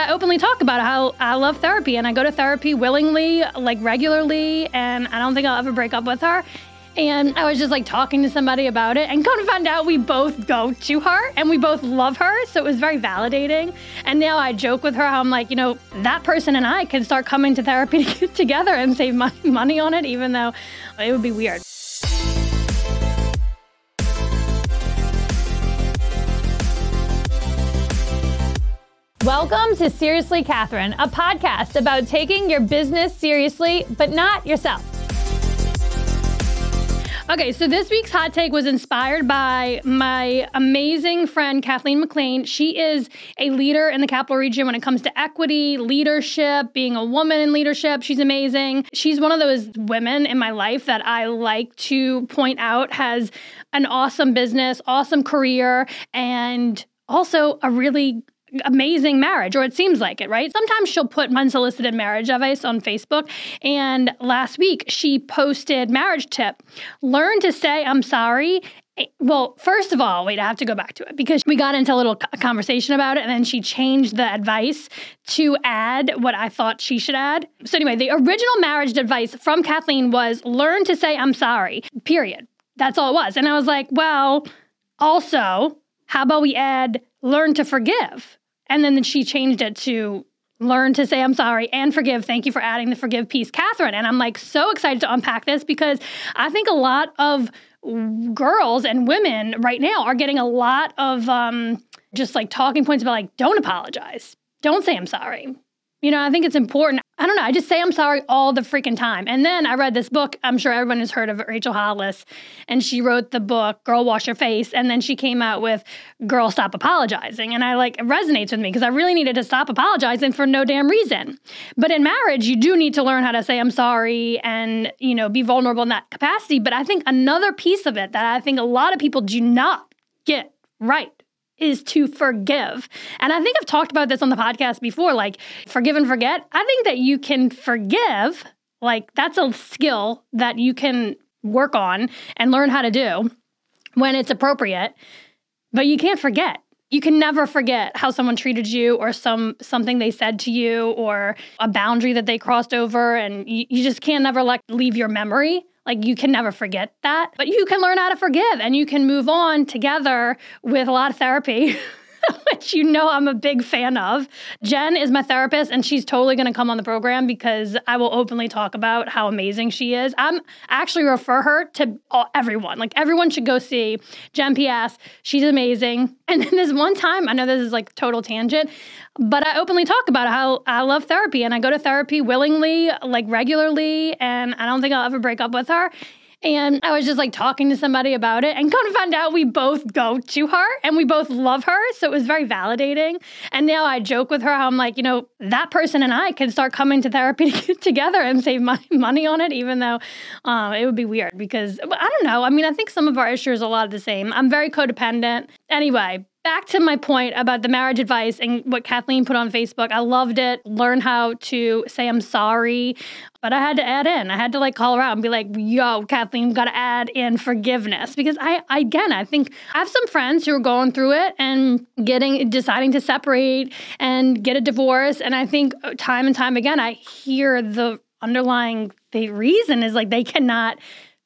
I openly talk about how I love therapy and I go to therapy willingly, like regularly, and I don't think I'll ever break up with her. And I was just like talking to somebody about it, and come to find out we both go to her and we both love her. So it was very validating. And now I joke with her how I'm like, you know, that person and I can start coming to therapy together and save money on it, even though it would be weird. Welcome to Seriously, Catherine, a podcast about taking your business seriously, but not yourself. Okay, so this week's hot take was inspired by my amazing friend, Kathleen McLean. She is a leader in the capital region when it comes to equity, leadership, being a woman in leadership. She's amazing. She's one of those women in my life that I like to point out has an awesome business, awesome career, and also a really amazing marriage, or it seems like it, right? Sometimes she'll put unsolicited marriage advice on Facebook. And last week she posted marriage tip, learn to say, I'm sorry. Well, first of all, wait, I have to go back to it because we got into a little conversation about it and then she changed the advice to add what I thought she should add. So anyway, the original marriage advice from Kathleen was learn to say, I'm sorry, period. That's all it was. And I was like, well, also, how about we add learn to forgive? And then she changed it to learn to say, I'm sorry, and forgive. Thank you for adding the forgive piece, Catherine. And I'm like so excited to unpack this because I think a lot of girls and women right now are getting a lot of just like talking points about like, don't apologize. Don't say I'm sorry. You know, I think it's important. I don't know. I just say I'm sorry all the freaking time. And then I read this book. I'm sure everyone has heard of it, Rachel Hollis. And she wrote the book, Girl, Wash Your Face. And then she came out with Girl, Stop Apologizing. And I like, it resonates with me because I really needed to stop apologizing for no damn reason. But in marriage, you do need to learn how to say I'm sorry and, you know, be vulnerable in that capacity. But I think another piece of it that I think a lot of people do not get right is to forgive. And I think I've talked about this on the podcast before, like forgive and forget. I think that you can forgive, like that's a skill that you can work on and learn how to do when it's appropriate, but you can't forget. You can never forget how someone treated you or something they said to you or a boundary that they crossed over, and you just can't never leave your memory. Like you can never forget that, but you can learn how to forgive and you can move on together with a lot of therapy, which you know I'm a big fan of. Jen is my therapist and she's totally going to come on the program because I will openly talk about how amazing she is. I actually refer her to everyone. Like everyone should go see Jen P.S. She's amazing. And then this one time, I know this is like total tangent, but I openly talk about how I love therapy and I go to therapy willingly, like regularly, and I don't think I'll ever break up with her. And I was just like talking to somebody about it and come to find out we both go to her and we both love her. So it was very validating. And now I joke with her how I'm like, you know, that person and I can start coming to therapy together and save money on it, even though it would be weird because I don't know. I mean, I think some of our issues are a lot of the same. I'm very codependent. Anyway, back to my point about the marriage advice and what Kathleen put on Facebook. I loved it. Learn how to say I'm sorry. But I had to add in. I had to like call her out and be like, yo, Kathleen, got to add in forgiveness. Because I think I have some friends who are going through it and deciding to separate and get a divorce. And I think time and time again, I hear the underlying reason is like they cannot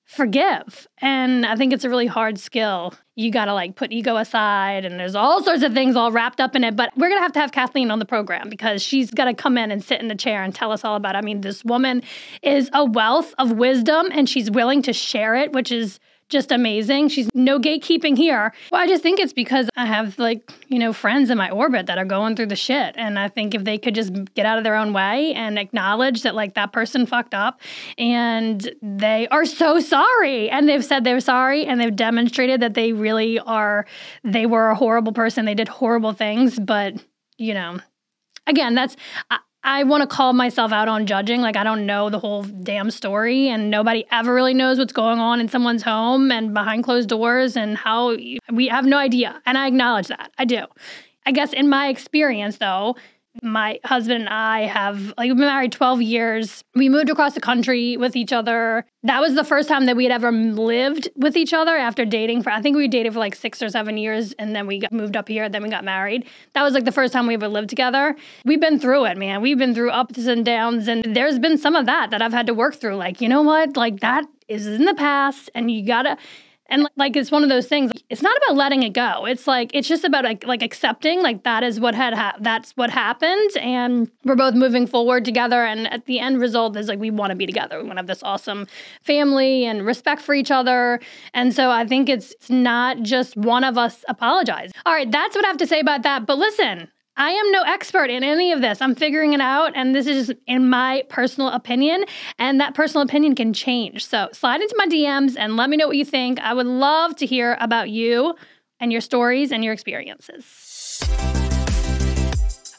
forgive. And I think it's a really hard skill. You got to like put ego aside and there's all sorts of things all wrapped up in it. But we're going to have Kathleen on the program because she's got to come in and sit in the chair and tell us all about it. I mean, this woman is a wealth of wisdom and she's willing to share it, which is just amazing. She's no gatekeeping here. Well, I just think it's because I have like, you know, friends in my orbit that are going through the shit. And I think if they could just get out of their own way and acknowledge that like that person fucked up and they are so sorry and they've said they were sorry and they've demonstrated that they really are, they were a horrible person. They did horrible things. But, you know, again, that's... I want to call myself out on judging. Like, I don't know the whole damn story and nobody ever really knows what's going on in someone's home and behind closed doors and how we have no idea. And I acknowledge that. I do. I guess in my experience, though, My husband and I have, like, we've been married 12 years. We moved across the country with each other. That was the first time that we had ever lived with each other after dating. I think we dated for like 6 or 7 years, and then we got moved up here, then we got married. That was like the first time we ever lived together. We've been through it, man. We've been through ups and downs, and there's been some of that I've had to work through. Like, you know what? Like, that is in the past, and you gotta... And, like, it's one of those things, like, it's not about letting it go. It's, like, it's just about, like accepting, like, that is what had that's what happened, and we're both moving forward together, and at the end result is, like, we want to be together. We want to have this awesome family and respect for each other, and so I think it's not just one of us apologize. All right, that's what I have to say about that, but listen, I am no expert in any of this. I'm figuring it out, and this is just in my personal opinion, and that personal opinion can change. So slide into my DMs and let me know what you think. I would love to hear about you and your stories and your experiences.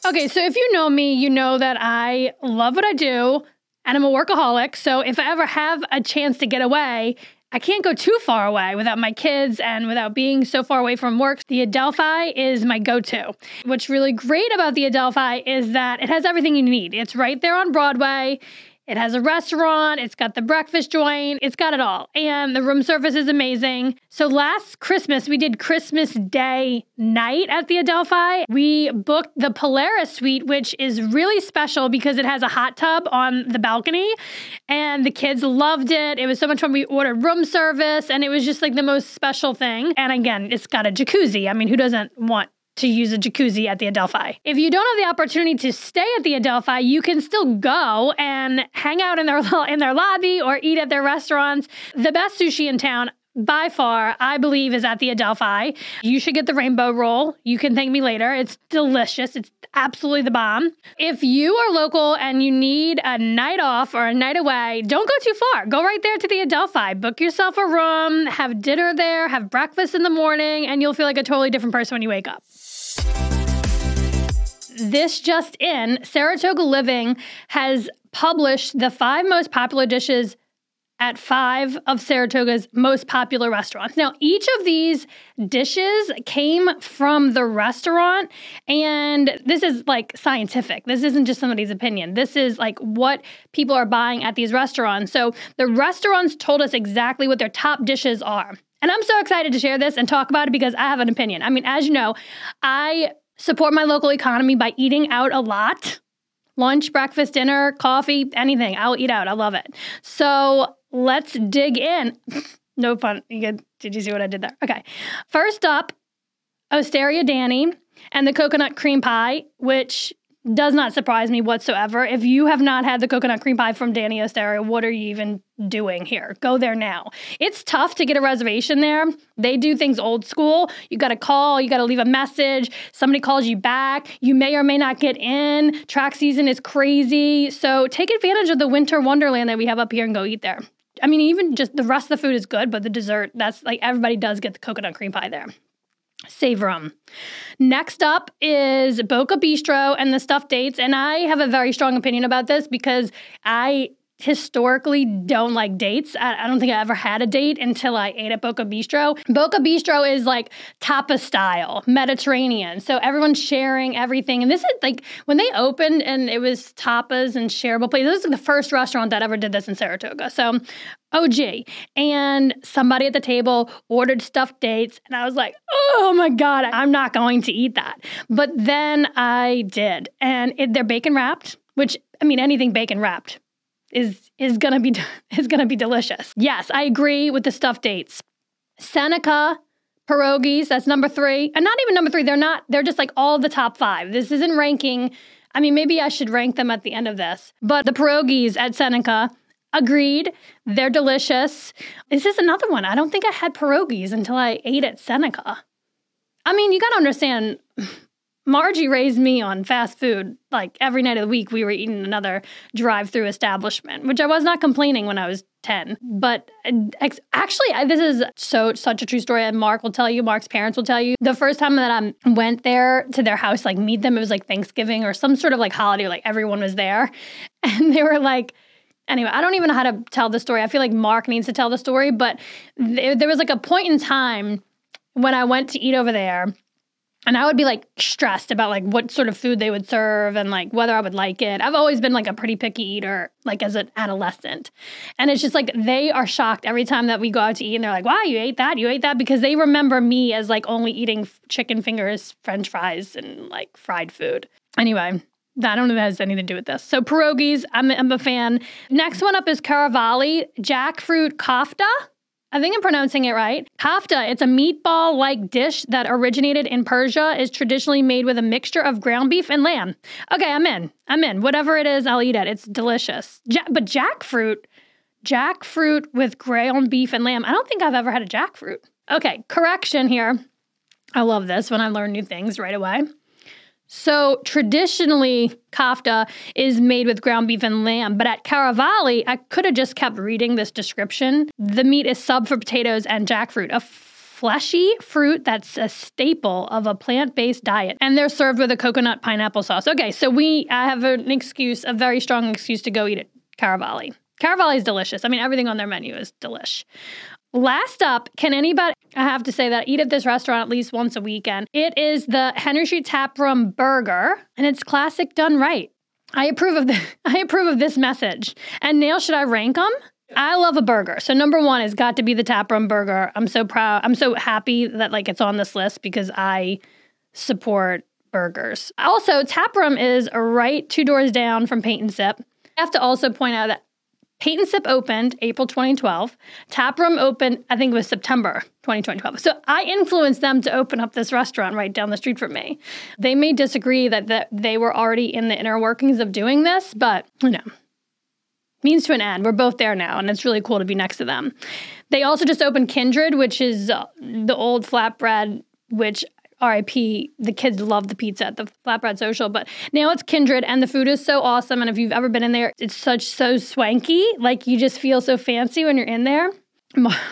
Okay, so if you know me, you know that I love what I do, and I'm a workaholic, so if I ever have a chance to get away, I can't go too far away without my kids and without being so far away from work. The Adelphi is my go-to. What's really great about the Adelphi is that it has everything you need. It's right there on Broadway. It has a restaurant. It's got the breakfast joint. It's got it all. And the room service is amazing. So last Christmas, we did Christmas Day night at the Adelphi. We booked the Polaris suite, which is really special because it has a hot tub on the balcony, and the kids loved it. It was so much fun. We ordered room service, and it was just like the most special thing. And again, it's got a jacuzzi. I mean, who doesn't want to use a jacuzzi at the Adelphi? If you don't have the opportunity to stay at the Adelphi, you can still go and hang out in their lobby or eat at their restaurants. The best sushi in town, by far, I believe, is at the Adelphi. You should get the rainbow roll. You can thank me later. It's delicious. It's absolutely the bomb. If you are local and you need a night off or a night away, don't go too far. Go right there to the Adelphi. Book yourself a room, have dinner there, have breakfast in the morning, and you'll feel like a totally different person when you wake up. This just in, Saratoga Living has published the 5 most popular dishes at 5 of Saratoga's most popular restaurants. Now, each of these dishes came from the restaurant, and this is, like, scientific. This isn't just somebody's opinion. This is, like, what people are buying at these restaurants. So the restaurants told us exactly what their top dishes are. And I'm so excited to share this and talk about it because I have an opinion. I mean, as you know, I support my local economy by eating out a lot. Lunch, breakfast, dinner, coffee, anything. I'll eat out. I love it. So let's dig in. No pun. Did you see what I did there? Okay. First up, Osteria Danny and the coconut cream pie, which does not surprise me whatsoever. If you have not had the coconut cream pie from Danny Osteria, what are you even doing here? Go there now. It's tough to get a reservation there. They do things old school. You got to call. You got to leave a message. Somebody calls you back. You may or may not get in. Track season is crazy. So take advantage of the winter wonderland that we have up here and go eat there. I mean, even just the rest of the food is good, but the dessert, that's like everybody does get the coconut cream pie there. Savor them. Next up is Boca Bistro and the stuffed dates. And I have a very strong opinion about this because I historically don't like dates. I don't think I ever had a date until I ate at Boca Bistro. Boca Bistro is like tapa style, Mediterranean. So everyone's sharing everything. And this is like when they opened and it was tapas and shareable plates. This is the first restaurant that ever did this in Saratoga. So OG. And somebody at the table ordered stuffed dates. And I was like, oh my God, I'm not going to eat that. But then I did. And they're bacon wrapped, which, I mean, anything bacon wrapped is gonna be delicious. Yes, I agree with the stuffed dates. Seneca pierogies, that's number 3, and not even number 3. They're just like all the top 5. This isn't ranking. I mean, maybe I should rank them at the end of this. But the pierogies at Seneca, agreed. They're delicious. This is another one. I don't think I had pierogies until I ate at Seneca. I mean, you gotta understand. Margie raised me on fast food. Like every night of the week, we were eating another drive-through establishment, which I was not complaining when I was 10. But actually, this is such a true story. And Mark will tell you, Mark's parents will tell you. The first time that I went there to their house, like meet them, it was like Thanksgiving or some sort of like holiday, like everyone was there. And they were like, anyway, I don't even know how to tell the story. I feel like Mark needs to tell the story. But there was like a point in time when I went to eat over there. And I would be, like, stressed about, like, what sort of food they would serve and, like, whether I would like it. I've always been, like, a pretty picky eater, like, as an adolescent. And it's just, like, they are shocked every time that we go out to eat. And they're like, wow, you ate that. Because they remember me as, like, only eating chicken fingers, French fries, and, like, fried food. Anyway, I don't know if that has anything to do with this. So pierogies, I'm a fan. Next one up is Caravalli jackfruit kofta. I think I'm pronouncing it right. Kofta, it's a meatball-like dish that originated in Persia, is traditionally made with a mixture of ground beef and lamb. Okay, I'm in. Whatever it is, I'll eat it. It's delicious. But jackfruit with ground beef and lamb. I don't think I've ever had a jackfruit. Okay, correction here. I love this when I learn new things right away. So traditionally, kofta is made with ground beef and lamb, but at Caravalli, I could have just kept reading this description. The meat is sub for potatoes and jackfruit, a fleshy fruit that's a staple of a plant-based diet, and they're served with a coconut pineapple sauce. Okay, so I have an excuse, a very strong excuse to go eat at Caravalli. Caravalli is delicious. I mean, everything on their menu is delish. Last up, I have to say that I eat at this restaurant at least once a weekend. It is the Henry Street Taproom burger, and it's classic done right. I approve of this message. And Neil, should I rank them? I love a burger. So number one has got to be the Taproom burger. I'm so proud. I'm so happy that like it's on this list because I support burgers. Also, Taproom is right two doors down from Paint and Sip. I have to also point out that Paint and Sip opened April 2012. Taproom opened, I think it was September 2012. So I influenced them to open up this restaurant right down the street from me. They may disagree that they were already in the inner workings of doing this, but, you know, means to an end. We're both there now, and it's really cool to be next to them. They also just opened Kindred, which is the old Flatbread, which R.I.P. The kids love the pizza at the Flatbread Social, but now it's Kindred, and the food is so awesome. And if you've ever been in there, it's so swanky. Like, you just feel so fancy when you're in there.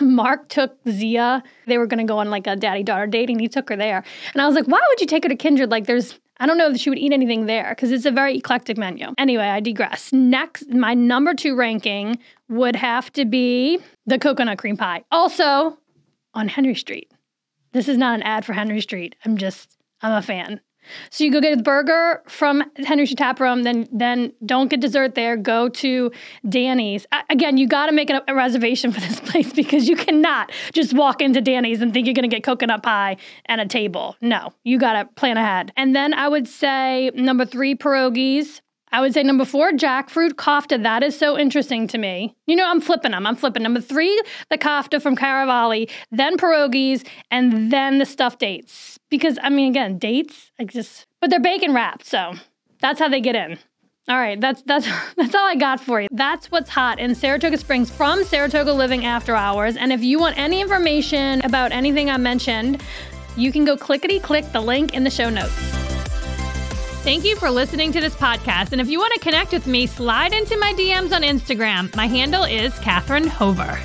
Mark took Zia. They were going to go on, like, a daddy-daughter date, and he took her there. And I was like, why would you take her to Kindred? Like, I don't know if she would eat anything there because it's a very eclectic menu. Anyway, I digress. Next, my number two ranking would have to be the coconut cream pie. Also, on Henry Street. This is not an ad for Henry Street. I'm a fan. So you go get a burger from Henry Street Taproom, then don't get dessert there. Go to Danny's. Again, you got to make a reservation for this place because you cannot just walk into Danny's and think you're going to get coconut pie and a table. No, you got to plan ahead. And then I would say number three, pierogies. I would say number four, jackfruit kofta. That is so interesting to me. You know, I'm flipping. Number three, the kofta from Caravalli, then pierogies, and then the stuffed dates. Because, I mean, again, dates, but they're bacon wrapped, so that's how they get in. All right, that's all I got for you. That's what's hot in Saratoga Springs from Saratoga Living After Hours. And if you want any information about anything I mentioned, you can go clickety-click the link in the show notes. Thank you for listening to this podcast. And if you want to connect with me, slide into my DMs on Instagram. My handle is Catherine Hover.